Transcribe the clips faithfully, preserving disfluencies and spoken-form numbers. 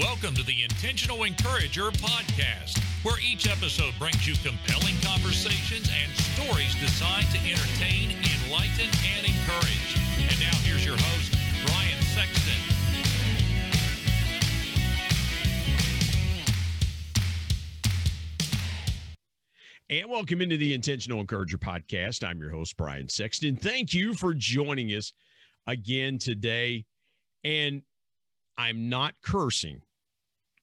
Welcome to the Intentional Encourager podcast, where each episode brings you compelling conversations and stories designed to entertain, enlighten, and encourage. And now here's your host, Brian Sexton. And welcome into the Intentional Encourager podcast. I'm your host, Brian Sexton. Thank you for joining us again today. And I'm not cursing,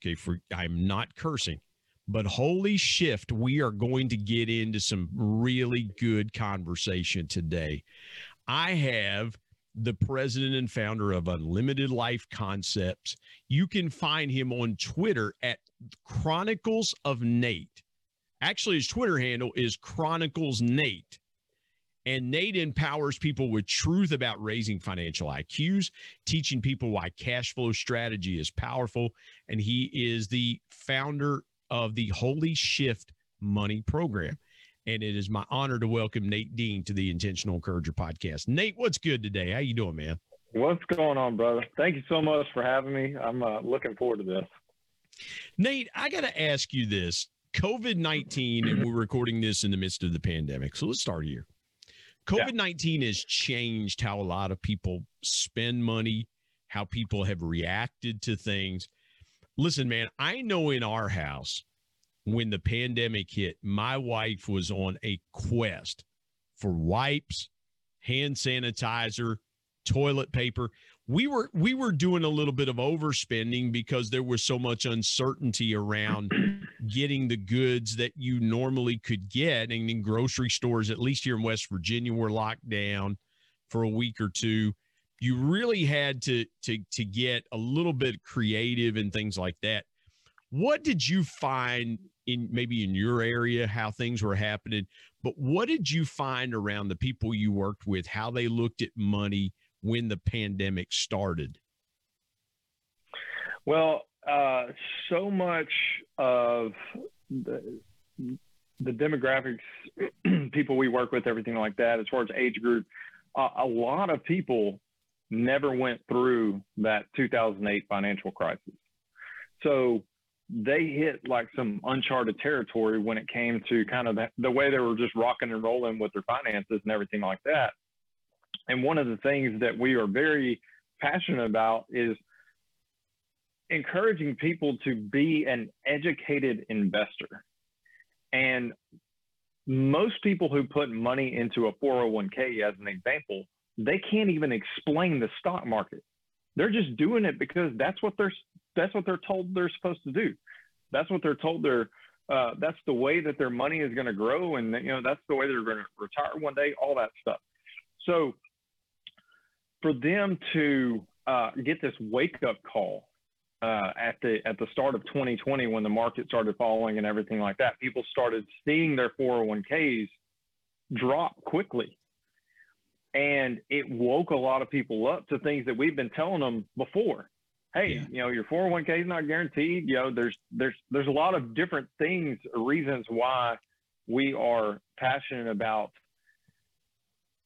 okay, for I'm not cursing, but holy shift, we are going to get into some really good conversation today. I have the president and founder of Unlimited Life Concepts. You can find him on Twitter at ChroniclesofNate. Actually, his Twitter handle is ChroniclesNate. And Nate empowers people with truth about raising financial I Qs, teaching people why cash flow strategy is powerful. And he is the founder of the Holy Shift Money Program. And it is my honor to welcome Nate Dean to the Intentional Encourager podcast. Nate, what's good today? How you doing, man? What's going on, brother? Thank you so much for having me. I'm uh, looking forward to this. Nate, I got to ask you this. COVID nineteen, and we're recording this in the midst of the pandemic. So let's start here. COVID nineteen has changed how a lot of people spend money, how people have reacted to things. Listen, man, I know in our house, when the pandemic hit, my wife was on a quest for wipes, hand sanitizer, toilet paper. We were, we were doing a little bit of overspending because there was so much uncertainty around getting the goods that you normally could get. And in grocery stores, at least here in West Virginia, were locked down for a week or two. You really had to, to, to get a little bit creative and things like that. What did you find in maybe in your area, how things were happening, but what did you find around the people you worked with, how they looked at money when the pandemic started? Well, uh, so much of the, the demographics, people we work with, everything like that, as far as age group, uh, a lot of people never went through that two thousand eight financial crisis. So they hit like some uncharted territory when it came to kind of the, the way they were just rocking and rolling with their finances and everything like that. And one of the things that we are very passionate about is encouraging people to be an educated investor. And most people who put money into a four oh one k, as an example, they can't even explain the stock market. They're just doing it because that's what they're that's what they're told they're supposed to do. That's what they're told they're uh, that's the way that their money is going to grow, and you know that's the way they're going to retire one day. All that stuff. So for them to uh, get this wake-up call uh, at the at the start of twenty twenty, when the market started falling and everything like that, people started seeing their four oh one k's drop quickly. And it woke a lot of people up to things that we've been telling them before. Hey, yeah. you know, your four oh one k is not guaranteed. You know, there's there's there's a lot of different things, reasons why we are passionate about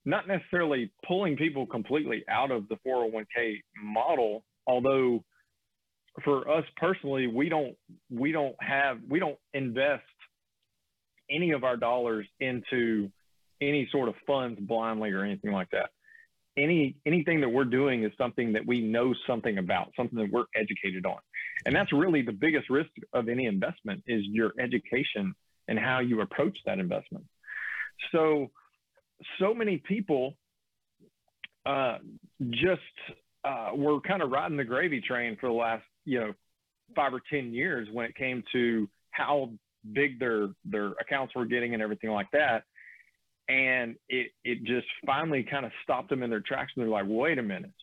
not necessarily pulling people completely out of the four oh one k model, although for us personally, we don't we don't have we don't invest any of our dollars into any sort of funds blindly or anything like that. Any anything that we're doing is something that we know something about, something that we're educated on. And that's really the biggest risk of any investment is your education and how you approach that investment. So So many people uh, just uh, were kind of riding the gravy train for the last, you know, five or ten years when it came to how big their their accounts were getting and everything like that. And it, it just finally kind of stopped them in their tracks. And they're like, wait a minute,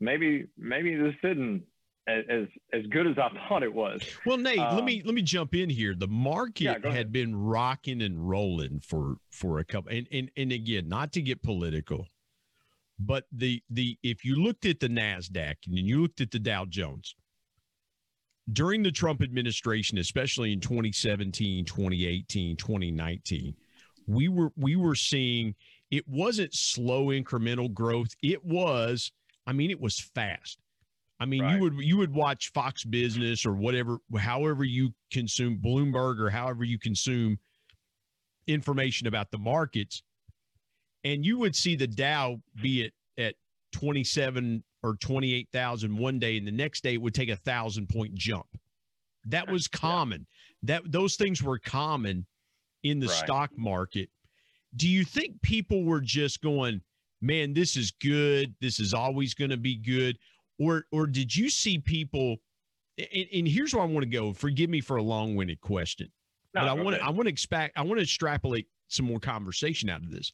maybe maybe this isn't as as good as I thought it was. Well, Nate, um, let me let me jump in here. The market yeah, had been rocking and rolling for for a couple, and and and again, not to get political, but the the if you looked at the NASDAQ and you looked at the Dow Jones during the Trump administration, especially in twenty seventeen, twenty eighteen, twenty nineteen, we were we were seeing it wasn't slow incremental growth. It was, I mean, it was fast. I mean, right. you would you would watch Fox Business or whatever, however you consume Bloomberg or however you consume information about the markets, and you would see the Dow be at, at twenty-seven or twenty-eight thousand one day, and the next day it would take a thousand point jump. That was common. Yeah. That those things were common in the right. stock market. Do you think people were just going, man, this is good, this is always going to be good? Or, or did you see people, and, and here's where I want to go. Forgive me for a long-winded question, no, but I want to, I want to expect, I want to extrapolate some more conversation out of this.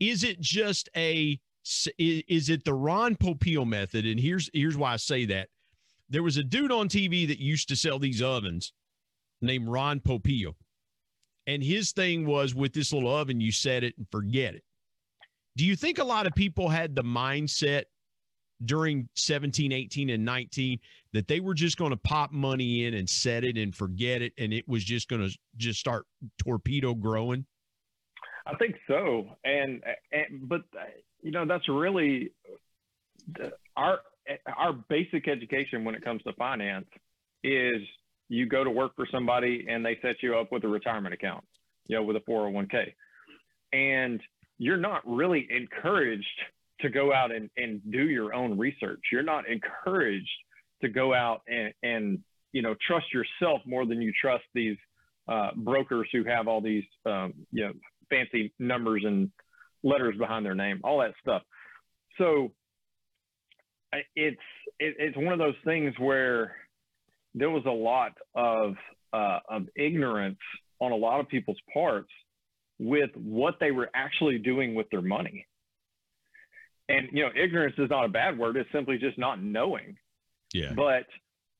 Is it just a, is, is it the Ron Popeil method? And here's, here's why I say that. There was a dude on T V that used to sell these ovens named Ron Popeil. And his thing was, with this little oven, you set it and forget it. Do you think a lot of people had the mindset during seventeen, eighteen, and nineteen that they were just going to pop money in and set it and forget it, and it was just going to just start torpedo growing? I think so. And, and but, you know, that's really our our basic education when it comes to finance is – you go to work for somebody and they set you up with a retirement account, you know, with a four oh one k. And you're not really encouraged to go out and, and do your own research. You're not encouraged to go out and, and you know, trust yourself more than you trust these uh, brokers who have all these, um, you know, fancy numbers and letters behind their name, all that stuff. So it's, it, it's one of those things where there was a lot of, uh, of ignorance on a lot of people's parts with what they were actually doing with their money. And, you know, ignorance is not a bad word. It's simply just not knowing. Yeah. But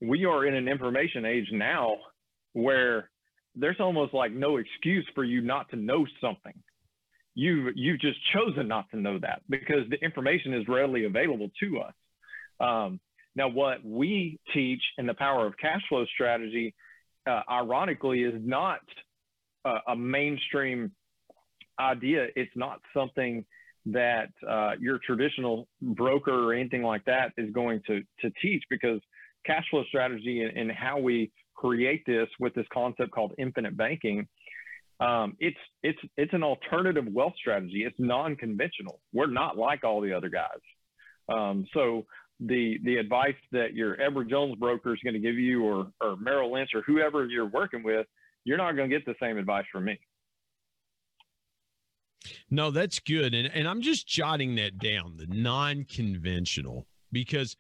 we are in an information age now where there's almost like no excuse for you not to know something. You've, you've just chosen not to know that because the information is readily available to us. Um, Now, what we teach in the Power of Cash Flow strategy, uh, ironically, is not uh, a mainstream idea. It's not something that uh, your traditional broker or anything like that is going to, to teach, because cash flow strategy and, and how we create this with this concept called infinite banking, um, it's, it's, it's an alternative wealth strategy. It's non-conventional. We're not like all the other guys. Um, so... the the advice that your Edward Jones broker is going to give you or, or Merrill Lynch or whoever you're working with, you're not going to get the same advice from me. No, that's good. And, and I'm just jotting that down, the non-conventional, because,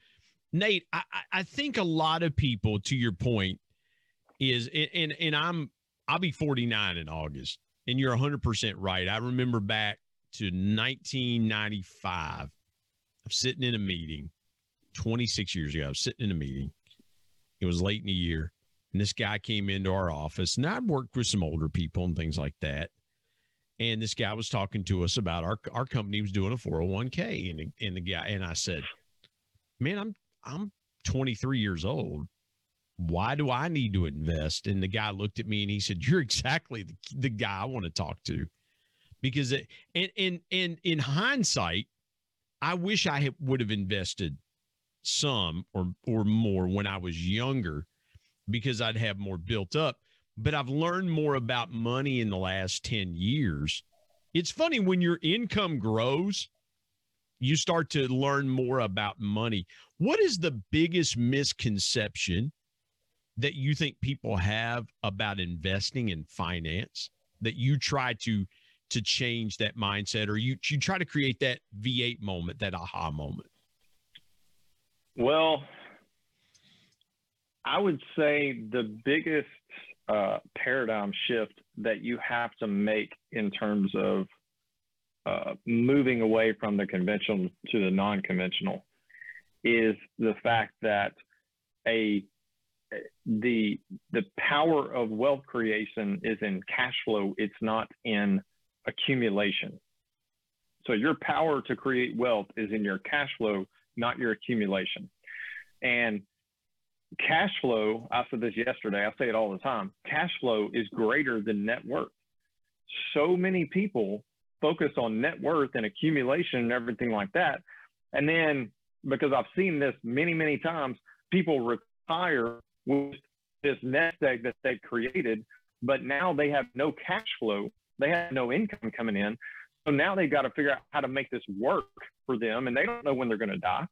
Nate, I, I think a lot of people, to your point, is, and, and I'm, I'll be forty-nine in August, and you're one hundred percent right. I remember back to nineteen ninety-five, I'm sitting in a meeting. twenty-six years ago, I was sitting in a meeting. It was late in the year, and this guy came into our office, and I'd worked with some older people and things like that. And this guy was talking to us about our, our company was doing a four oh one k. And, and the guy, and I said, man, I'm, I'm twenty-three years old. Why do I need to invest? And the guy looked at me and he said, you're exactly the, the guy I want to talk to, because it, and, and, and in hindsight, I wish I had, would have invested some or or more when I was younger, because I'd have more built up. But I've learned more about money in the last ten years. It's funny, when your income grows, you start to learn more about money. What is the biggest misconception that you think people have about investing in finance that you try to to change that mindset, or you you try to create that V eight moment, that aha moment? Well, I would say the biggest uh, paradigm shift that you have to make in terms of uh, moving away from the conventional to the non-conventional is the fact that a the the power of wealth creation is in cash flow. It's not in accumulation. So your power to create wealth is in your cash flow, not your accumulation. And cash flow, I said this yesterday, I say it all the time, cash flow is greater than net worth. So many people focus on net worth and accumulation and everything like that. And then because I've seen this many, many times. People retire with this nest egg that they've created, but now they have no cash flow. They have no income coming in. So now they've got to figure out how to make this work for them. And they don't know when they're going to die.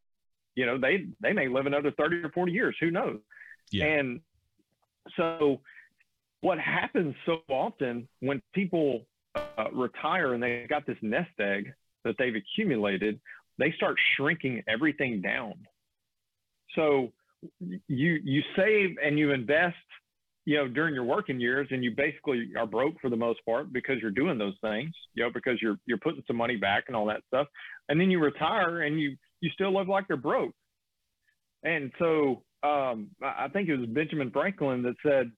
You know, they, they may live another thirty or forty years, who knows? Yeah. And so what happens so often when people uh, retire and they've got this nest egg that they've accumulated, they start shrinking everything down. So you, you save and you invest, you know, during your working years, and you basically are broke for the most part because you're doing those things, you know, because you're, you're putting some money back and all that stuff. And then you retire and you, you still look like you're broke. And so um, I think it was Benjamin Franklin that said,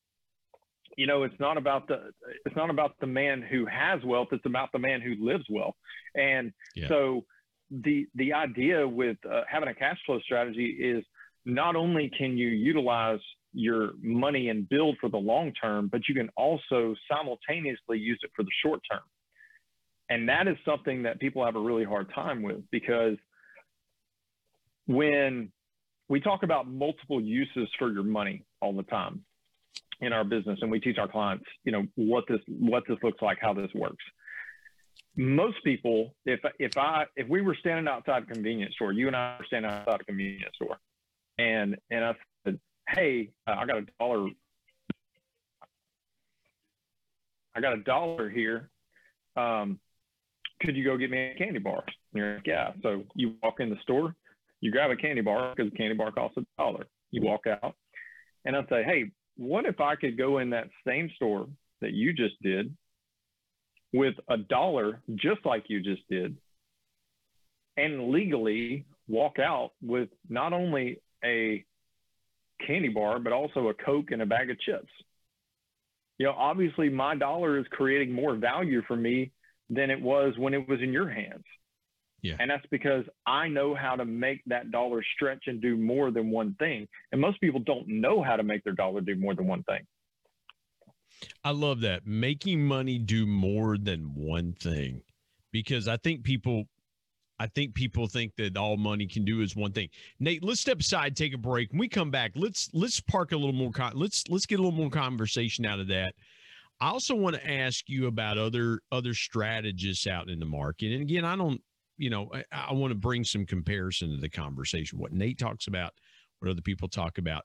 you know, it's not about the, it's not about the man who has wealth. It's about the man who lives well. And yeah. so the, the idea with uh, having a cash flow strategy is not only can you utilize your money and build for the long term, but you can also simultaneously use it for the short term. And that is something that people have a really hard time with, because when we talk about multiple uses for your money all the time in our business, and we teach our clients, you know, what this, what this looks like, how this works. Most people, if, if I, if we were standing outside a convenience store, you and I were standing outside a convenience store, and, and I said, hey, uh, I got a dollar. I got a dollar here. Um, could you go get me a candy bar? And you're like, yeah. So you walk in the store, you grab a candy bar because a candy bar costs a dollar. You walk out, and I say, hey, what if I could go in that same store that you just did with a dollar, just like you just did, and legally walk out with not only a candy bar, but also a Coke and a bag of chips? You know, obviously my dollar is creating more value for me than it was when it was in your hands. Yeah. And that's because I know how to make that dollar stretch and do more than one thing. And most people don't know how to make their dollar do more than one thing. I love that. Making money do more than one thing, because I think people, I think people think that all money can do is one thing. Nate, let's step aside, take a break. When we come back, let's let's park a little more. Con let's let's get a little more conversation out of that. I also want to ask you about other other strategists out in the market. And again, I don't, you know, I, I want to bring some comparison to the conversation. What Nate talks about, what other people talk about.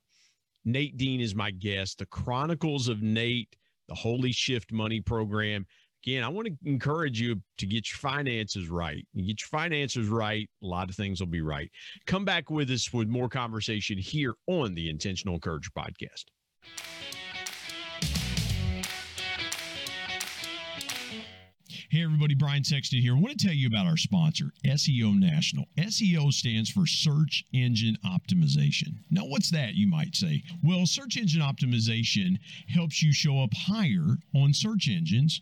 Nate Dean is my guest. The Chronicles of Nate, the Holy Shift Money Program. Again, I want to encourage you to get your finances right. You get your finances right, a lot of things will be right. Come back with us with more conversation here on the Intentional Courage Podcast. Hey, everybody, Brian Sexton here. I want to tell you about our sponsor, S E O National. S E O stands for Search Engine Optimization. Now, what's that, you might say? Well, Search Engine Optimization helps you show up higher on search engines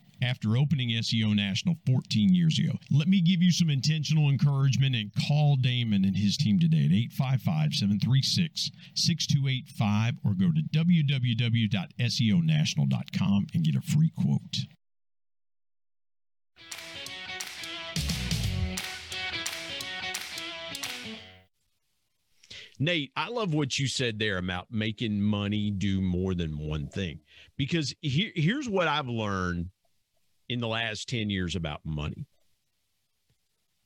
after opening S E O National fourteen years ago. Let me give you some intentional encouragement and call Damon and his team today at eight five five, seven three six, six two eight five or go to w w w dot S E O national dot com and get a free quote. Nate, I love what you said there about making money do more than one thing, because here, here's what I've learned in the last ten years about money.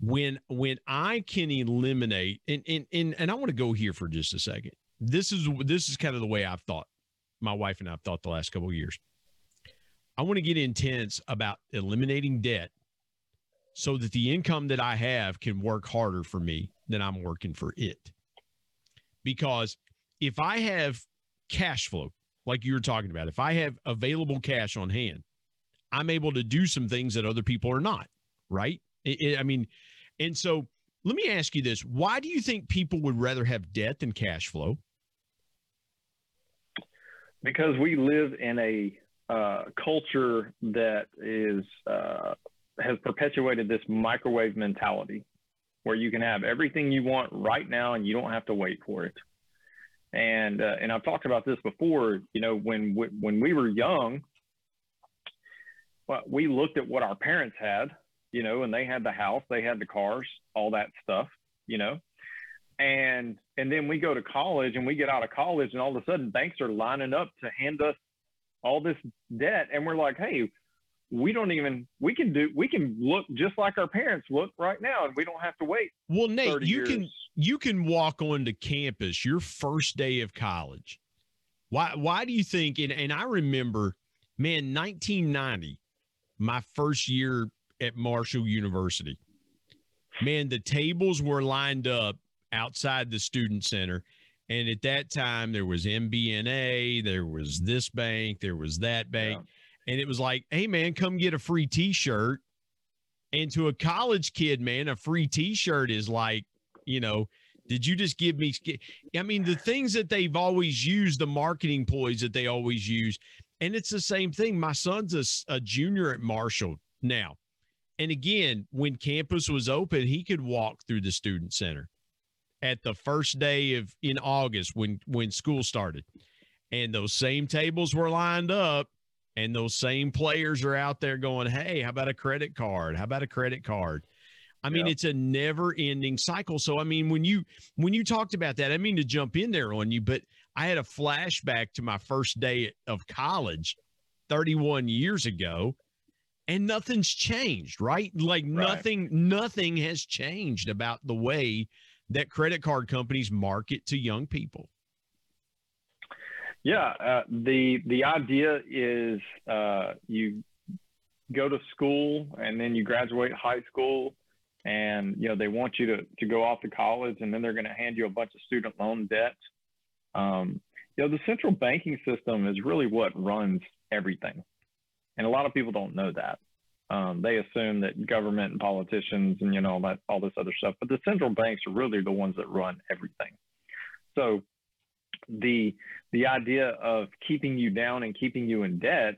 When, when I can eliminate, and, and, and, and I want to go here for just a second. This is, this is kind of the way I've thought, my wife and I've thought the last couple of years. I want to get intense about eliminating debt so that the income that I have can work harder for me than I'm working for it. Because if I have cash flow, like you were talking about, if I have available cash on hand, I'm able to do some things that other people are not, right? It, it, I mean, and so Let me ask you this. Why do you think people would rather have debt than cash flow? Because we live in a uh, culture that is uh, has perpetuated this microwave mentality where you can have everything you want right now and you don't have to wait for it. And uh, and I've talked about this before, you know, when we, when we were young, well, we looked at what our parents had, you know, and they had the house, they had the cars, all that stuff, you know. And and then we go to college and we get out of college and all of a sudden banks are lining up to hand us all this debt. And we're like, hey, we don't even, we can do, we can look just like our parents look right now and we don't have to wait. Well, Nate, you years. can, you can walk onto campus your first day of college. Why, why do you think, and, and I remember, man, nineteen ninety, my first year at Marshall University, man, the tables were lined up outside the student center. And at that time there was M B N A, there was this bank, there was that bank. Yeah. And it was like, hey man, come get a free t-shirt. And to a college kid, man, a free t-shirt is like, you know, did you just give me, I mean, the things that they've always used, the marketing ploys that they always use. And it's the same thing. My son's a, a junior at Marshall now. And again, when campus was open, he could walk through the student center at the first day of in August when, when school started, and those same tables were lined up and those same players are out there going, hey, how about a credit card? How about a credit card? I mean, yeah. It's a never ending cycle. So, I mean, when you, when you talked about that, I mean to jump in there on you, but I had a flashback to my first day of college thirty-one years ago. And nothing's changed, right? Like nothing, right. nothing has changed about the way that credit card companies market to young people. Yeah. Uh, the, the idea is uh, you go to school and then you graduate high school and, you know, they want you to, to go off to college and then they're going to hand you a bunch of student loan debt. Um, you know, the central banking system is really what runs everything. And a lot of people don't know that. Um, they assume that government and politicians and, you know, all that, all this other stuff, but the central banks are really the ones that run everything. So the, the idea of keeping you down and keeping you in debt,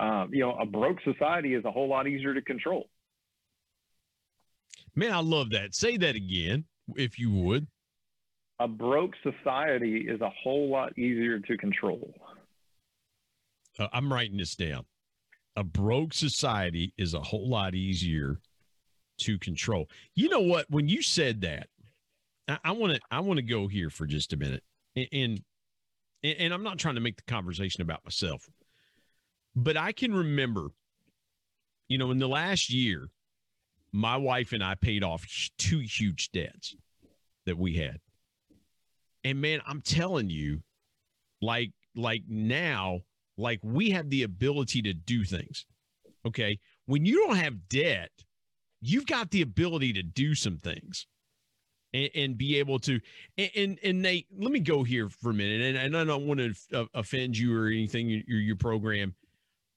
uh, you know, a broke society is a whole lot easier to control. Man, I love that. Say that again, if you would. A broke society is a whole lot easier to control. Uh, I'm writing this down. A broke society is a whole lot easier to control. You know what? When you said that, I want to I want to go here for just a minute, and, and and I'm not trying to make the conversation about myself, but I can remember, you know, in the last year, my wife and I paid off two huge debts that we had, and man, I'm telling you, like like now. Like we have the ability to do things. Okay. When you don't have debt, you've got the ability to do some things and, and be able to, and, and, and Nate, let me go here for a minute. And, and I don't want to offend you or anything, your, your program,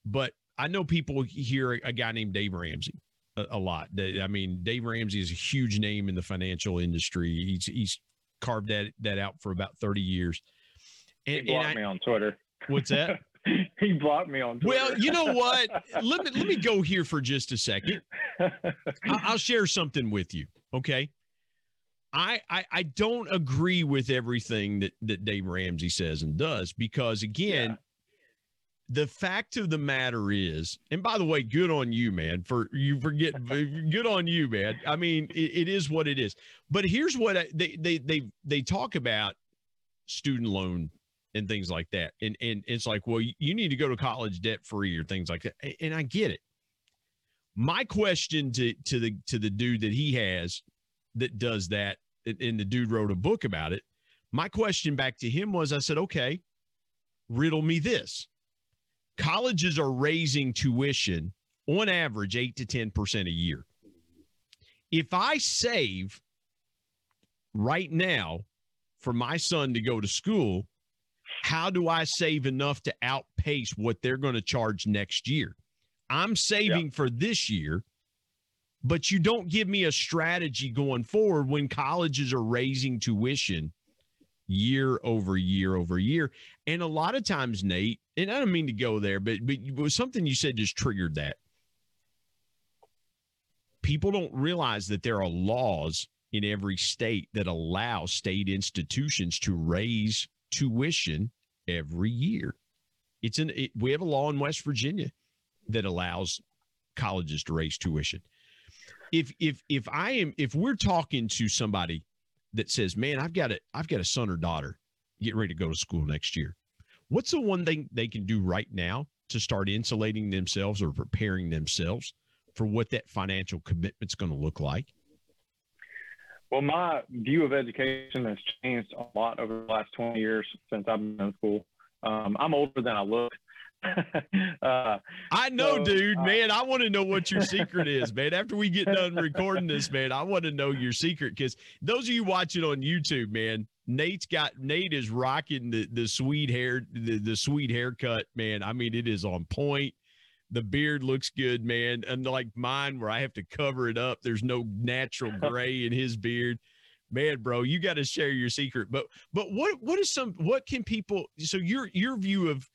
but I know people hear a guy named Dave Ramsey a, a lot. I mean, Dave Ramsey is a huge name in the financial industry. He's, he's carved that, that out for about thirty years. And, he blocked and I, me on Twitter. What's that? He blocked me on Twitter. Well, you know what? Let me let me go here for just a second. I'll share something with you, okay? I, I I don't agree with everything that that Dave Ramsey says and does because, again, yeah. The fact of the matter is, and by the way, good on you, man. For you forget, good on you, man. I mean, it, it is what it is. But here's what I, they they they they talk about: student loan and things like that. And, and it's like, well, you need to go to college debt free or things like that. And I get it. My question to, to the, to the dude that he has that does that. And the dude wrote a book about it. My question back to him was, I said, okay, riddle me this. Colleges are raising tuition on average, eight to ten percent a year. If I save right now for my son to go to school, how do I save enough to outpace what they're going to charge next year? I'm saving yeah. for this year, but you don't give me a strategy going forward when colleges are raising tuition year over year over year. And a lot of times, Nate, and I don't mean to go there, but, but it was something you said just triggered that. People don't realize that there are laws in every state that allow state institutions to raise tuition every year. It's an, it, we have a law in West Virginia that allows colleges to raise tuition. If, if, if I am, if we're talking to somebody that says, man, I've got a, I've got a son or daughter getting ready to go to school next year, what's the one thing they can do right now to start insulating themselves or preparing themselves for what that financial commitment's going to look like? Well, my view of education has changed a lot over the last twenty years since I've been in school. Um, I'm older than I look. uh, I know, so, dude, uh, man, I want to know what your secret is, man. After we get done recording this, man, I want to know your secret. Because those of you watching on YouTube, man, Nate's got, Nate is rocking the, the sweet hair, the, the sweet haircut, man. I mean, it is on point. The beard looks good, man. Unlike mine where I have to cover it up. There's no natural gray in his beard, man, bro, you got to share your secret. But, but what, what is some, what can people, so your, your view of,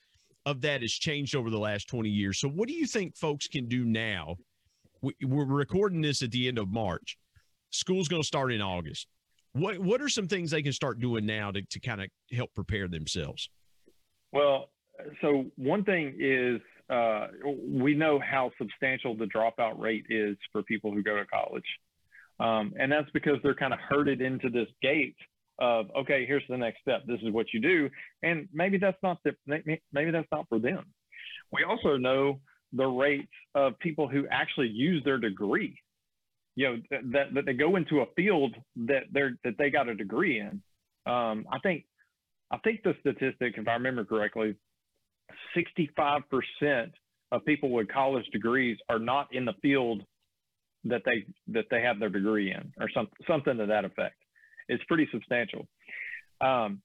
of that has changed over the last twenty years. So what do you think folks can do now? We, we're recording this at the end of March. School's going to start in August. What, what are some things they can start doing now to, to kind of help prepare themselves? Well, so one thing is, Uh, we know how substantial the dropout rate is for people who go to college. Um, and that's because they're kind of herded into this gate of, okay, here's the next step. This is what you do. And maybe that's not, the, maybe that's not for them. We also know the rates of people who actually use their degree, you know, that, that they go into a field that they're, that they got a degree in. Um, I think, I think the statistic, if I remember correctly, sixty-five percent of people with college degrees are not in the field that they that they have their degree in, or some, something to that effect. It's pretty substantial. Um,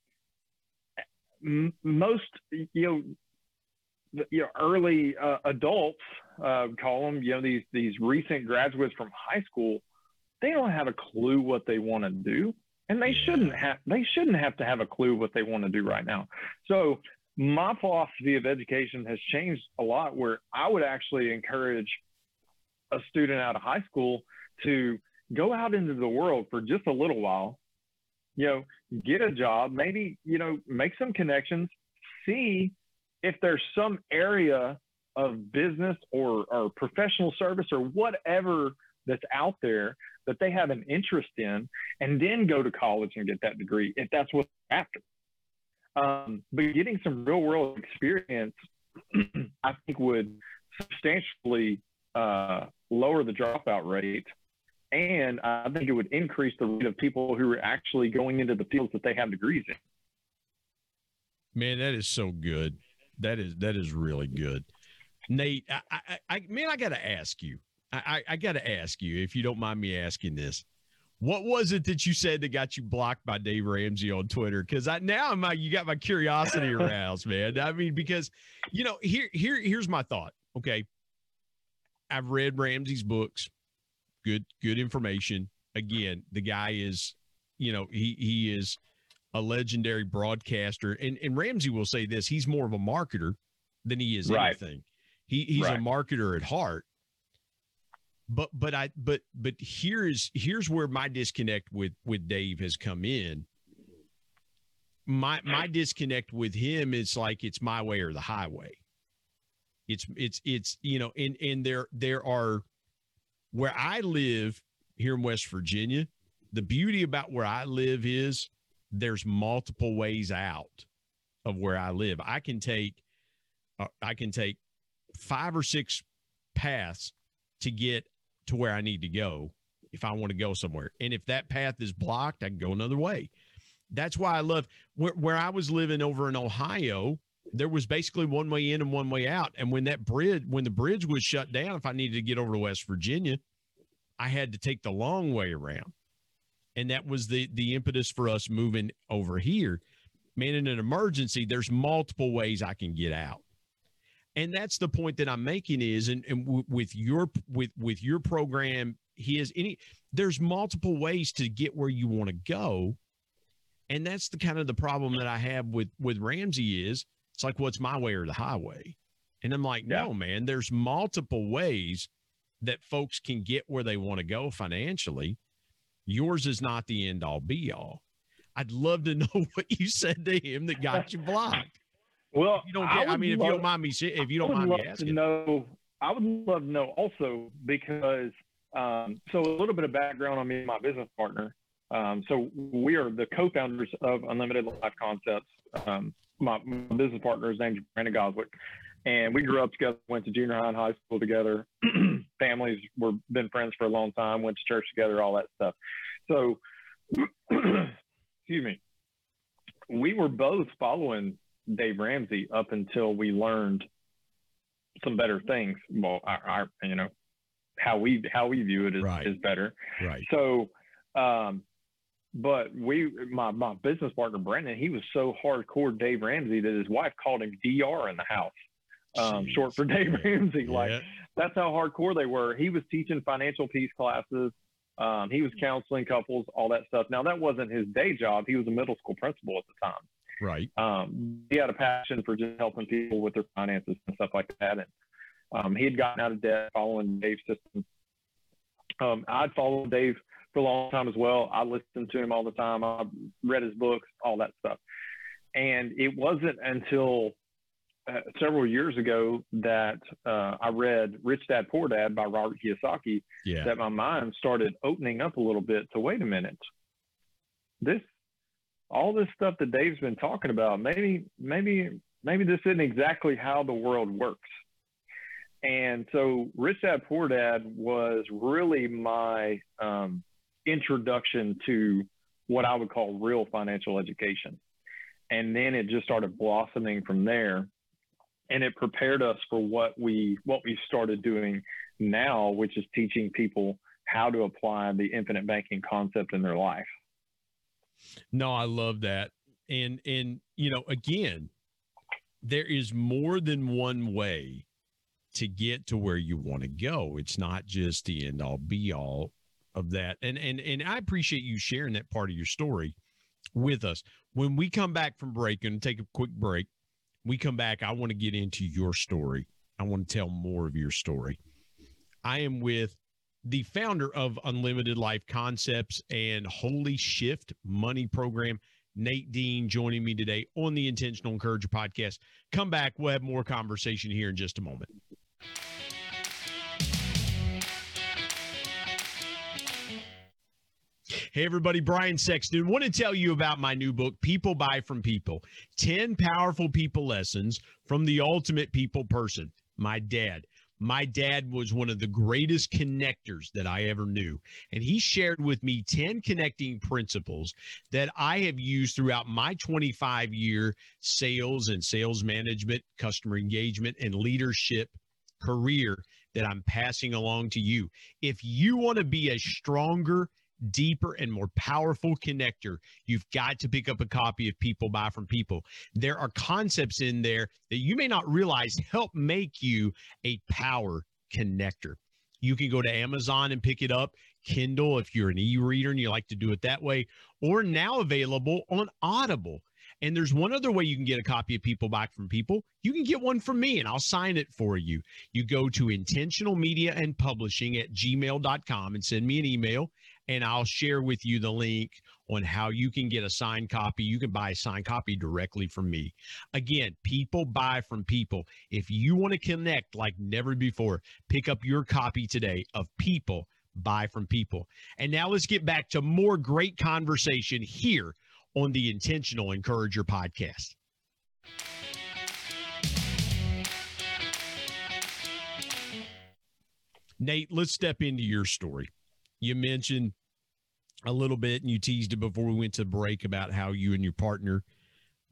m- most, you know, the, you know early uh, adults, uh, call them, you know, these, these recent graduates from high school, they don't have a clue what they want to do. And they shouldn't have, they shouldn't have to have a clue what they want to do right now. So my philosophy of education has changed a lot, where I would actually encourage a student out of high school to go out into the world for just a little while, you know, get a job, maybe, you know, make some connections, see if there's some area of business or, or professional service or whatever that's out there that they have an interest in, and then go to college and get that degree if that's what they're after. Um, but getting some real world experience, I think, would substantially uh, lower the dropout rate. And I think it would increase the rate of people who are actually going into the fields that they have degrees in. Man, that is so good. That is, that is really good. Nate, I, I, I man, I got to ask you, I, I, I got to ask you, if you don't mind me asking this. What was it that you said that got you blocked by Dave Ramsey on Twitter? Because I now my you got my curiosity aroused, man. I mean, because you know, here here here's my thought. Okay, I've read Ramsey's books, good good information. Again, the guy is, you know, he he is a legendary broadcaster, and and Ramsey will say this: he's more of a marketer than he is right. anything. He he's right. a marketer at heart. But, but I, but, but here is, here's where my disconnect with, with Dave has come in. My, my disconnect with him is like, it's my way or the highway. It's, it's, it's, you know, and, and there, there are, where I live here in West Virginia, the beauty about where I live is there's multiple ways out of where I live. I can take, uh, I can take five or six paths to get to where I need to go if I want to go somewhere. And if that path is blocked, I can go another way. That's why I love where, where I was living over in Ohio. There was basically one way in and one way out. And when that bridge, when the bridge was shut down, if I needed to get over to West Virginia, I had to take the long way around. And that was the, the impetus for us moving over here, man. In an emergency, there's multiple ways I can get out. And that's the point that I'm making is, and, and w- with your with with your program, his any there's multiple ways to get where you want to go. And that's the kind of the problem that I have with with Ramsey is it's like, what's my way or the highway? And I'm like, no, man, there's multiple ways that folks can get where they want to go financially. Yours is not the end all be all. I'd love to know what you said to him that got you blocked. Well, you don't get, I, I mean, if you don't mind me, if you don't mind me asking. No, I would love to know also because, um, so a little bit of background on me and my business partner. Um, so we are the co-founders of Unlimited Life Concepts. Um, my, my business partner is named Brandon Goswick, and we grew up together, went to junior high and high school together. Families were been friends for a long time, went to church together, all that stuff. So, excuse me, we were both following Dave Ramsey up until we learned some better things. Well, our, our you know, how we, how we view it is, right. is better. Right. So, um, but we, my, my business partner, Brandon, he was so hardcore Dave Ramsey that his wife called him D R in the house, um, Jeez. short for Dave Ramsey. Like yeah. that's how hardcore they were. He was teaching financial peace classes. Um, he was counseling couples, all that stuff. Now that wasn't his day job. He was a middle school principal at the time. Right. Um, he had a passion for just helping people with their finances and stuff like that. And um, he had gotten out of debt following Dave's system. Um, I'd followed Dave for a long time as well. I listened to him all the time. I read his books, all that stuff. And it wasn't until uh, several years ago that uh, I read Rich Dad, Poor Dad by Robert Kiyosaki yeah. that my mind started opening up a little bit to, wait a minute, this, all this stuff that Dave's been talking about, maybe, maybe, maybe this isn't exactly how the world works. And so Rich Dad, Poor Dad was really my um, introduction to what I would call real financial education. And then it just started blossoming from there. And it prepared us for what we, what we started doing now, which is teaching people how to apply the infinite banking concept in their life. No, I love that. And, and, you know, again, there is more than one way to get to where you want to go. It's not just the end all be all of that. And, and, and I appreciate you sharing that part of your story with us. When we come back from break and take a quick break, we come back. I want to get into your story. I want to tell more of your story. I am with the founder of Unlimited Life Concepts and Holy Shift Money Program, Nate Dean, joining me today on the Intentional Encourager podcast. Come back. We'll have more conversation here in just a moment. Hey, everybody. Brian Sexton. Want to tell you about my new book, People Buy From People, ten Powerful People Lessons from the Ultimate People Person, my dad. My dad was one of the greatest connectors that I ever knew, and he shared with me ten connecting principles that I have used throughout my twenty-five year sales and sales management, customer engagement, and leadership career that I'm passing along to you. If you want to be a stronger, deeper, and more powerful connector, you've got to pick up a copy of People Buy From People. There are concepts in there that you may not realize help make you a power connector. You can go to Amazon and pick it up, Kindle if you're an e-reader and you like to do it that way, or now available on Audible. And there's one other way you can get a copy of People Buy From People. You can get one from me and I'll sign it for you. You go to intentional media and publishing at gmail dot com and send me an email. And I'll share with you the link on how you can get a signed copy. You can buy a signed copy directly from me. Again, People Buy From People. If you want to connect like never before, pick up your copy today of People Buy From People. And now let's get back to more great conversation here on the Intentional Encourager podcast. Nate, let's step into your story. You mentioned a little bit and you teased it before we went to break about how you and your partner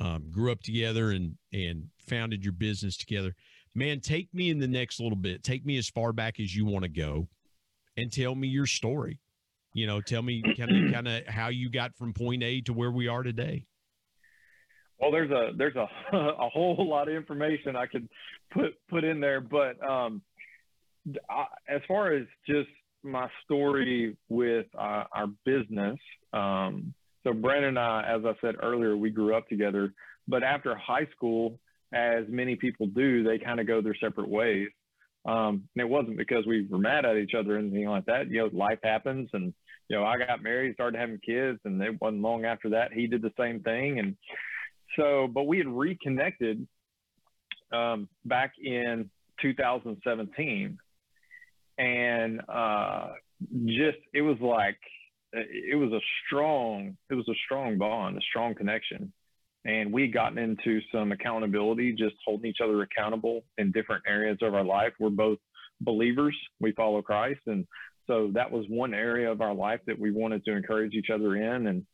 um, grew up together and, and founded your business together. Man, take me in the next little bit. Take me as far back as you want to go and tell me your story. You know, tell me kind of, kind of how you got from point A to where we are today. Oh, there's a there's a a whole lot of information I could put put in there, but um, I, as far as just my story with uh, our business, um, so Brandon and I, as I said earlier, we grew up together. But after high school, as many people do, they kind of go their separate ways. Um, and it wasn't because we were mad at each other or anything like that. You know, life happens, and you know, I got married, started having kids, and it wasn't long after that he did the same thing. And so, but we had reconnected um, back in two thousand seventeen, and uh, just it was like it was a strong, it was a strong bond, a strong connection. And we had gotten into some accountability, just holding each other accountable in different areas of our life. We're both believers. We follow Christ. And so that was one area of our life that we wanted to encourage each other in, and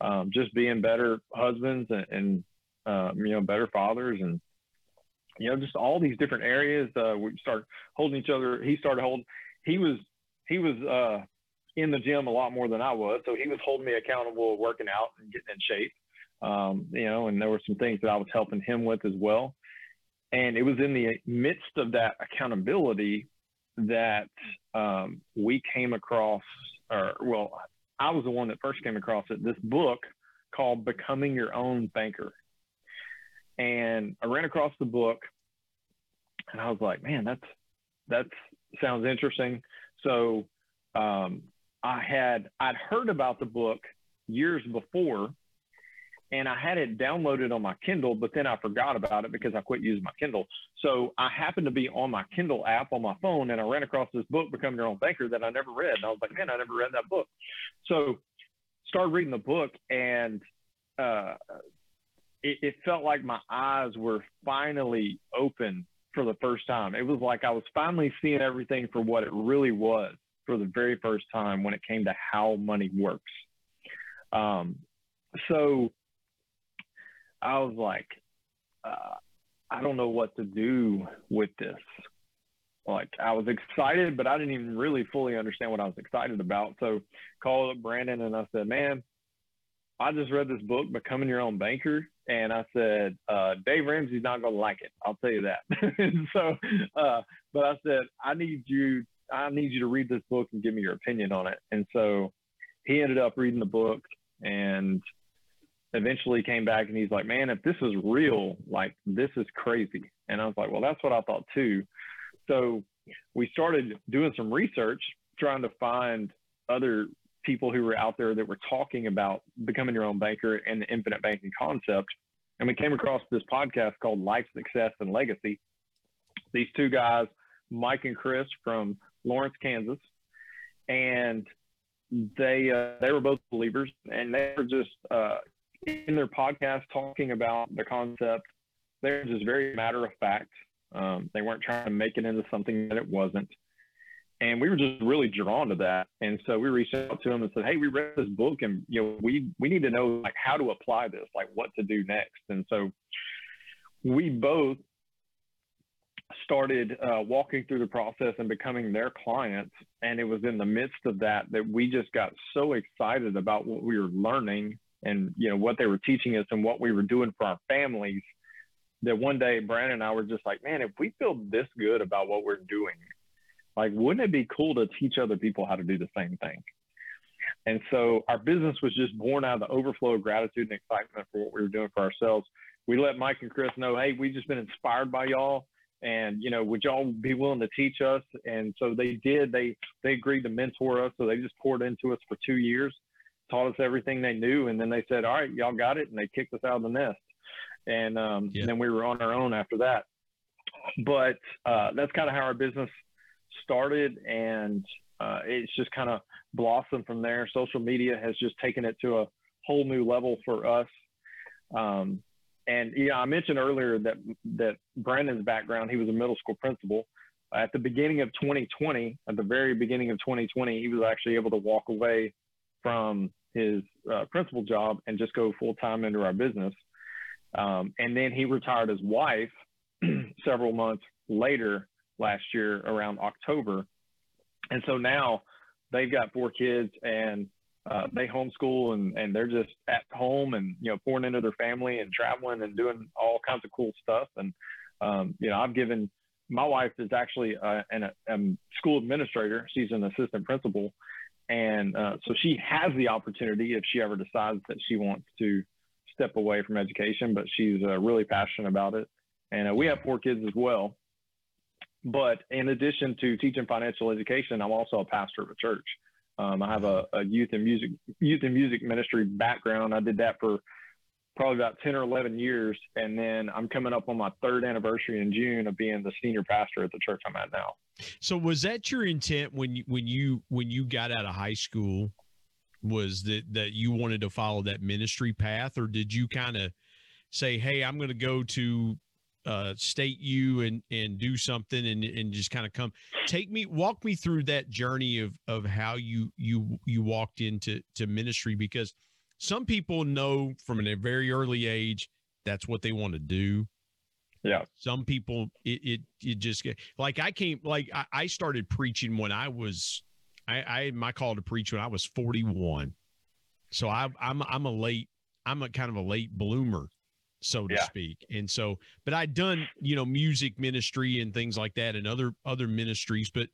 um, just being better husbands and, and uh, you know, better fathers, and, you know, just all these different areas. Uh, we started holding each other. He started holding, he was, he was uh, in the gym a lot more than I was. So he was holding me accountable, working out and getting in shape. Um, you know, and there were some things that I was helping him with as well. And it was in the midst of that accountability that um, we came across, or well, I was the one that first came across it, this book called Becoming Your Own Banker. And I ran across the book and I was like, man, that's, that sounds interesting. So um, I had, I'd heard about the book years before, and I had it downloaded on my Kindle, but then I forgot about it because I quit using my Kindle. So I happened to be on my Kindle app on my phone, and I ran across this book, Become Your Own Banker, that I never read. And I was like, man, I never read that book. So started reading the book, and uh, it, it felt like my eyes were finally open for the first time. It was like I was finally seeing everything for what it really was for the very first time when it came to how money works. Um, so... I was like, uh, I don't know what to do with this. Like, I was excited, but I didn't even really fully understand what I was excited about. So called up Brandon and I said, man, I just read this book, Becoming Your Own Banker. And I said, uh, Dave Ramsey's not going to like it. I'll tell you that. And so, uh, but I said, I need you, I need you to read this book and give me your opinion on it. And so he ended up reading the book, and eventually came back and he's like, man, if this is real, like, this is crazy. And I was like, well, that's what I thought too. So we started doing some research, trying to find other people who were out there that were talking about becoming your own banker and the infinite banking concept. And we came across this podcast called Life Success and Legacy. These two guys, Mike and Chris from Lawrence, Kansas. And they, uh, they were both believers, and they were just, uh, in their podcast talking about the concept. They're just very matter of fact. Um, they weren't trying to make it into something that it wasn't. And we were just really drawn to that. And so we reached out to them and said, hey, we read this book, and you know, we, we need to know like how to apply this, like what to do next. And so we both started uh, walking through the process and becoming their clients. And it was in the midst of that, that we just got so excited about what we were learning and, you know, what they were teaching us and what we were doing for our families, that one day Brandon and I were just like, man, if we feel this good about what we're doing, like, wouldn't it be cool to teach other people how to do the same thing? And so our business was just born out of the overflow of gratitude and excitement for what we were doing for ourselves. We let Mike and Chris know, hey, we've just been inspired by y'all, and, you know, would y'all be willing to teach us? And so they did. They, they agreed to mentor us. So they just poured into us for two years. Taught us everything they knew, and then they said, all right, y'all got it, and they kicked us out of the nest. And um, yeah. then we were on our own after that. But uh, that's kind of how our business started, and uh, it's just kind of blossomed from there. Social media has just taken it to a whole new level for us. Um, and, you know, I mentioned earlier that, that Brandon's background, he was a middle school principal. At the beginning of twenty twenty, at the very beginning of twenty twenty, he was actually able to walk away from his uh, principal job and just go full time into our business. Um, and then he retired his wife several months later last year around October. And so now they've got four kids, and uh, they homeschool and, and they're just at home and, you know, pouring into their family and traveling and doing all kinds of cool stuff. And, um, you know, I've given, my wife is actually uh, an a um, school administrator. She's an assistant principal. And uh, so she has the opportunity if she ever decides that she wants to step away from education, but she's uh, really passionate about it. And uh, we have four kids as well. But in addition to teaching financial education, I'm also a pastor of a church. Um, I have a, a youth and music youth and music ministry background. I did that for probably about ten or eleven years. And then I'm coming up on my third anniversary in June of being the senior pastor at the church I'm at now. So was that your intent when you, when you, when you got out of high school, was that, that you wanted to follow that ministry path, or did you kind of say, hey, I'm going to go to uh, State U and, and do something and, and just kind of come take me, walk me through that journey of, of how you, you, you walked into to ministry? Because some people know from a very early age, that's what they want to do. Yeah. Some people, it, it, it just like, I came, like I, I started preaching when I was, I, I had my call to preach when I was forty-one. So I, I'm, I'm a late, I'm a kind of a late bloomer, so to yeah. speak. And so, but I'd done, you know, music ministry and things like that and other, other ministries, but,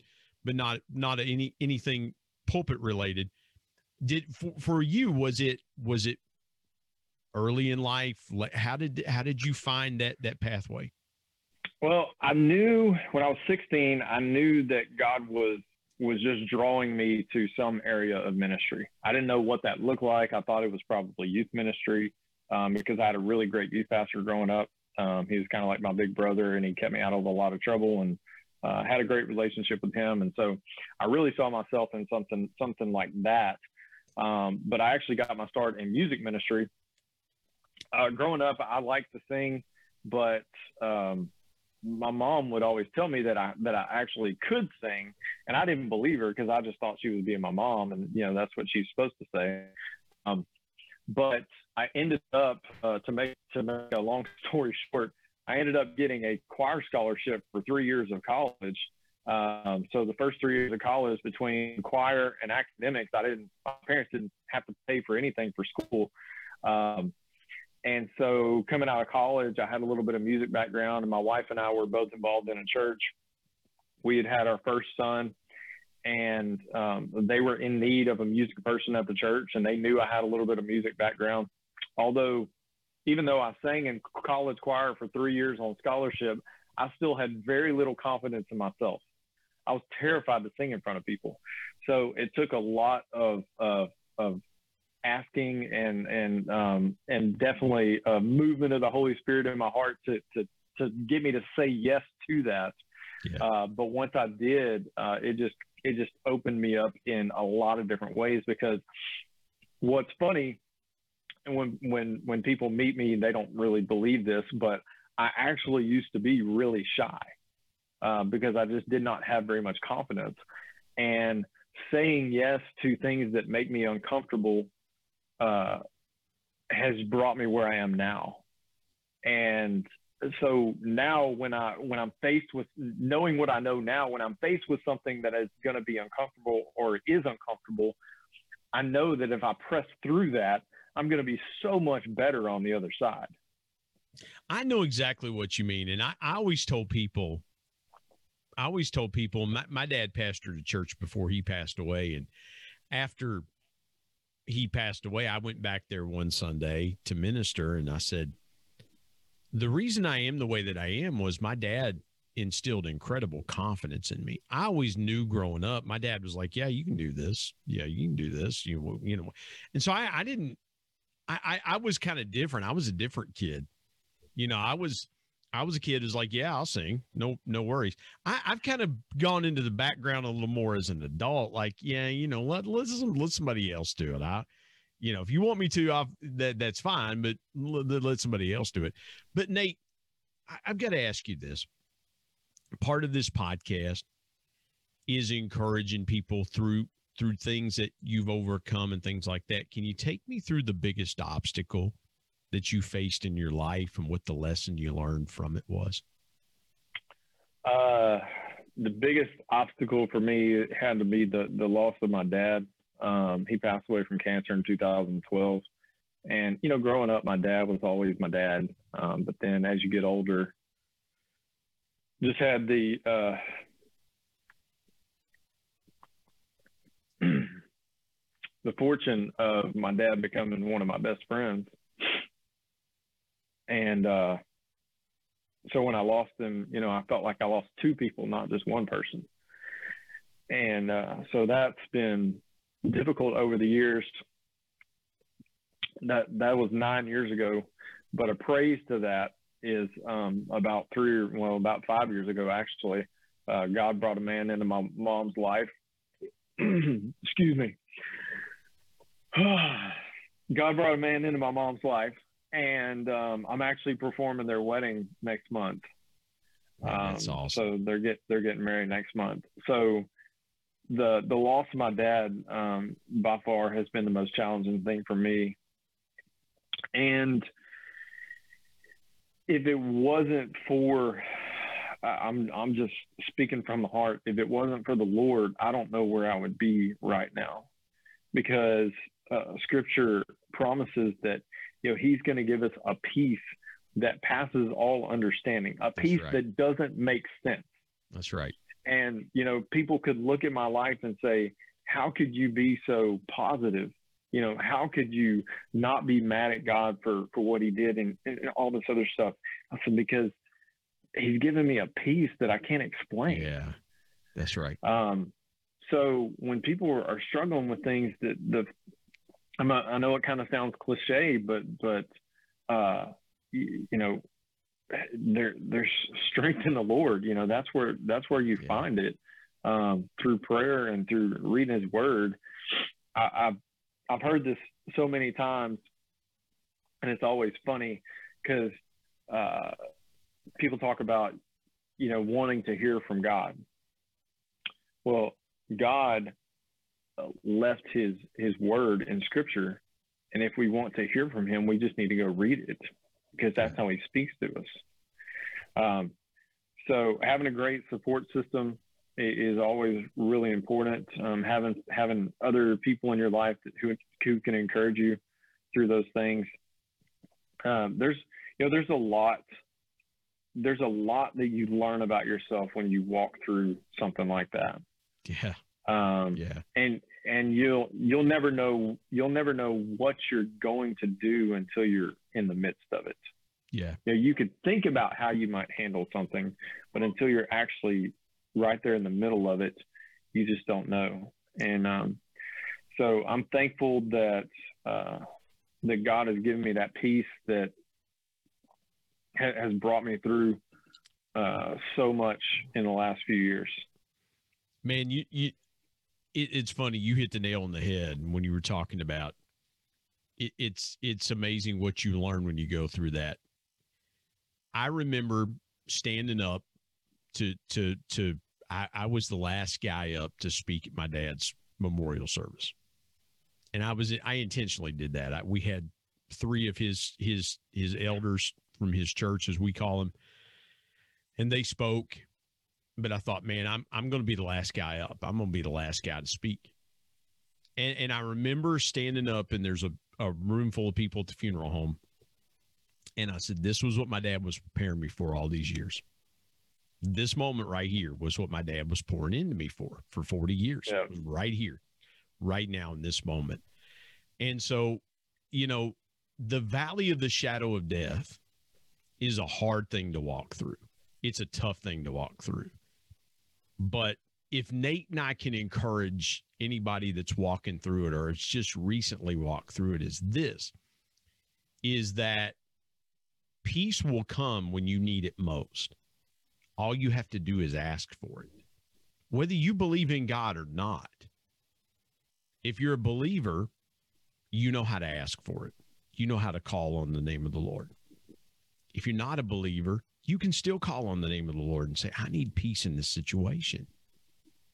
but not, not any, anything pulpit related. Did for, for you, was it, was it early in life? How did, how did you find that, that pathway? Well, I knew when I was sixteen, I knew that God was, was just drawing me to some area of ministry. I didn't know what that looked like. I thought it was probably youth ministry um, because I had a really great youth pastor growing up. Um, he was kind of like my big brother and he kept me out of a lot of trouble and uh, had a great relationship with him. And so I really saw myself in something, something like that. Um, but I actually got my start in music ministry. Uh, growing up, I liked to sing, but um, my mom would always tell me that I that I actually could sing, and I didn't believe her because I just thought she was being my mom, and you know that's what she's supposed to say. Um, but I ended up uh, to make to make a long story short, I ended up getting a choir scholarship for three years of college. Um, so the first three years of college between choir and academics, I didn't, my parents didn't have to pay for anything for school. Um, and so coming out of college, I had a little bit of music background and my wife and I were both involved in a church. We had had our first son and, um, they were in need of a music person at the church and they knew I had a little bit of music background. Although, even though I sang in college choir for three years on scholarship, I still had very little confidence in myself. I was terrified to sing in front of people. So it took a lot of, uh, of asking and, and, um, and definitely a movement of the Holy Spirit in my heart to, to, to get me to say yes to that. Yeah. Uh, but once I did, uh, it just, it just opened me up in a lot of different ways, because what's funny, and when, when, when people meet me, they don't really believe this, but I actually used to be really shy. Uh, because I just did not have very much confidence, and saying yes to things that make me uncomfortable uh, has brought me where I am now. And so now when I, when I'm faced with knowing what I know now, when I'm faced with something that is going to be uncomfortable or is uncomfortable, I know that if I press through that, I'm going to be so much better on the other side. I know exactly what you mean. And I, I always told people, I always told people, my, my dad pastored a church before he passed away. And after he passed away, I went back there one Sunday to minister. And I said, the reason I am the way that I am was my dad instilled incredible confidence in me. I always knew growing up, my dad was like, yeah, you can do this. Yeah, you can do this. You, you know, and so I, I didn't, I, I, I was kind of different. I was a different kid. You know, I was, I was a kid who's like, yeah, I'll sing. No, no worries. I, I've kind of gone into the background a little more as an adult. Like, yeah, you know, let, let, let somebody else do it. I, you know, if you want me to, I've, that that's fine, but let, let somebody else do it. But Nate, I, I've got to ask you this. Part of this podcast is encouraging people through, through things that you've overcome and things like that. Can you take me through the biggest obstacle that you faced in your life and what the lesson you learned from it was? Uh, the biggest obstacle for me had to be the, the loss of my dad. Um, he passed away from cancer in two thousand twelve. And, you know, growing up, my dad was always my dad. Um, but then as you get older, just had the, uh, the fortune of my dad becoming one of my best friends. And, uh, so when I lost him, you know, I felt like I lost two people, not just one person. And, uh, so that's been difficult over the years. That, that was nine years ago, but a praise to that is, um, about three or well, about five years ago, actually, uh, God brought a man into my mom's life. Excuse me. God brought a man into my mom's life. And um, I'm actually performing their wedding next month. Wow, that's um, awesome. So they're get they're getting married next month. So the the loss of my dad um, by far has been the most challenging thing for me. And if it wasn't for, I'm I'm just speaking from the heart. If it wasn't for the Lord, I don't know where I would be right now, because uh, Scripture promises that, you know, he's going to give us a peace that passes all understanding, a peace right. that doesn't make sense. That's right. And, you know, people could look at my life and say, how could you be so positive? You know, how could you not be mad at God for, for what he did and, and all this other stuff? I said, because he's given me a peace that I can't explain. Yeah, that's right. Um, so when people are struggling with things that the, I'm a, I know it kind of sounds cliche, but, but, uh, you, you know, there, there's strength in the Lord, you know, that's where, that's where you yeah. find it, um, through prayer and through reading his word. I, I've, I've heard this so many times, and it's always funny because, uh, people talk about, you know, wanting to hear from God. Well, God left his his word in Scripture, and if we want to hear from him, we just need to go read it, because that's how he speaks to us. Um, so having a great support system is always really important. Um, having having other people in your life that, who who can encourage you through those things. Um, there's you know there's a lot there's a lot that you learn about yourself when you walk through something like that. Yeah. Um, yeah. and, and you'll, you'll never know, you'll never know what you're going to do until you're in the midst of it. Yeah. You know, you could think about how you might handle something, but until you're actually right there in the middle of it, you just don't know. And, um, so I'm thankful that, uh, that God has given me that peace that ha- has brought me through, uh, so much in the last few years. Man, you, you, it's funny. You hit the nail on the head when you were talking about it. It's, it's amazing what you learn when you go through that. I remember standing up to, to, to, I, I was the last guy up to speak at my dad's memorial service. And I was, I intentionally did that. I, we had three of his, his, his elders from his church, as we call them, and they spoke. But I thought, man, I'm I'm going to be the last guy up. I'm going to be the last guy to speak. And and I remember standing up, and there's a, a room full of people at the funeral home. And I said, this was what my dad was preparing me for all these years. This moment right here was what my dad was pouring into me for, for forty years, yeah. right here, right now in this moment. And so, you know, the valley of the shadow of death is a hard thing to walk through. It's a tough thing to walk through. But if Nate and I can encourage anybody that's walking through it, or it's just recently walked through it, is this, is that peace will come when you need it most. All you have to do is ask for it. Whether you believe in God or not, if you're a believer, you know how to ask for it. You know how to call on the name of the Lord. If you're not a believer, you can still call on the name of the Lord and say, I need peace in this situation.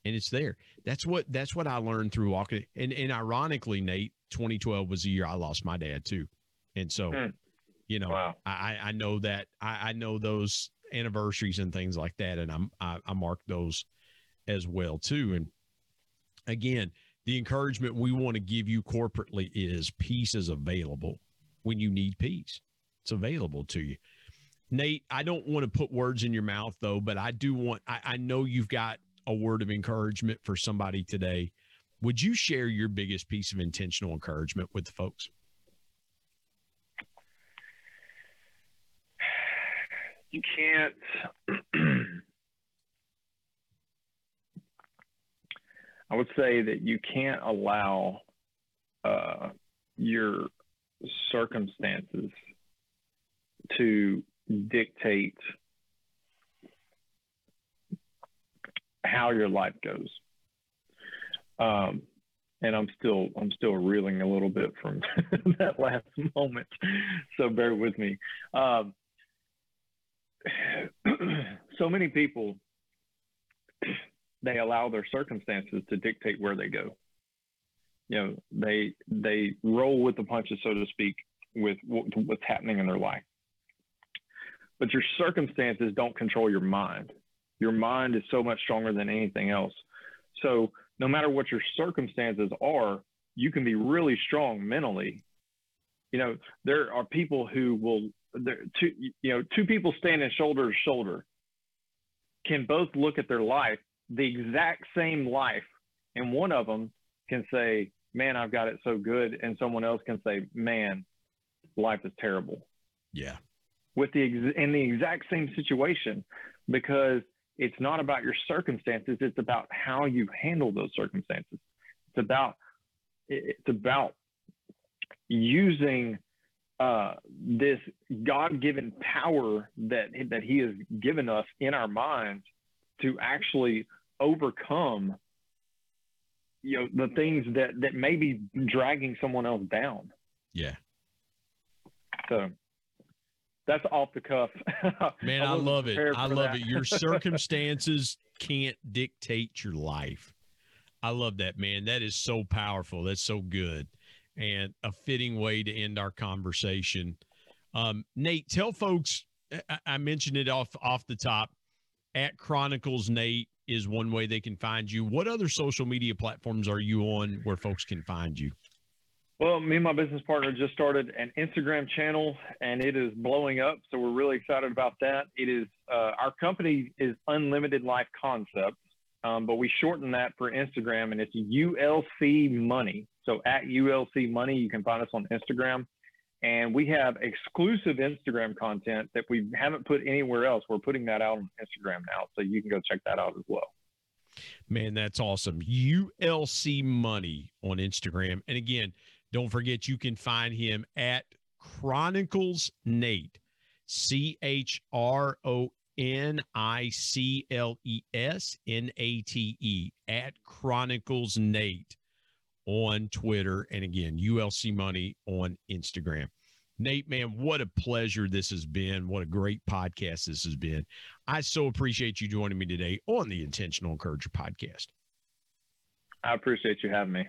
And it's there. That's what, that's what I learned through walking. And, and ironically, Nate, twenty twelve was the year I lost my dad too. And so, mm. you know, wow. I, I know that I, I know those anniversaries and things like that. And I'm, I, I mark those as well too. And again, the encouragement we want to give you corporately is peace is available when you need peace. It's available to you. Nate, I don't want to put words in your mouth, though, but I do want, I, I know you've got a word of encouragement for somebody today. Would you share your biggest piece of intentional encouragement with the folks? You can't, I would say that you can't allow uh, your circumstances to dictate how your life goes. Um, and I'm still, I'm still reeling a little bit from that last moment. So bear with me. Um, so many people, they allow their circumstances to dictate where they go. You know, they, they roll with the punches, so to speak, with w- what's happening in their life. But your circumstances don't control your mind. Your mind is so much stronger than anything else. So no matter what your circumstances are, you can be really strong mentally. You know, there are people who will, there, two, you know, two people standing shoulder to shoulder can both look at their life, the exact same life, and one of them can say, man, I've got it so good. And someone else can say, man, life is terrible. Yeah. With the ex- in the exact same situation, because it's not about your circumstances. It's about how you handle those circumstances. It's about, it's about using uh, this God-given power that, that he has given us in our minds to actually overcome, you know, the things that, that may be dragging someone else down. Yeah. So that's off the cuff. Man, I, I love it. I love that. it. Your circumstances can't dictate your life. I love that, man. That is so powerful. That's so good. And a fitting way to end our conversation. Um, Nate, tell folks, I, I mentioned it off, off the top, at Chronicles Nate is one way they can find you. What other social media platforms are you on where folks can find you? Well, me and my business partner just started an Instagram channel, and it is blowing up. So we're really excited about that. It is uh, our company is Unlimited Life Concepts, um, but we shorten that for Instagram, and it's U L C Money. So at U L C Money, you can find us on Instagram, and we have exclusive Instagram content that we haven't put anywhere else. We're putting that out on Instagram now, so you can go check that out as well. Man, that's awesome. U L C Money on Instagram, and again, don't forget, you can find him at ChroniclesNate, C H R O N I C L E S N A T E, at ChroniclesNate on Twitter. And again, U L C Money on Instagram. Nate, man, what a pleasure this has been. What a great podcast this has been. I so appreciate you joining me today on the Intentional Encourager podcast. I appreciate you having me.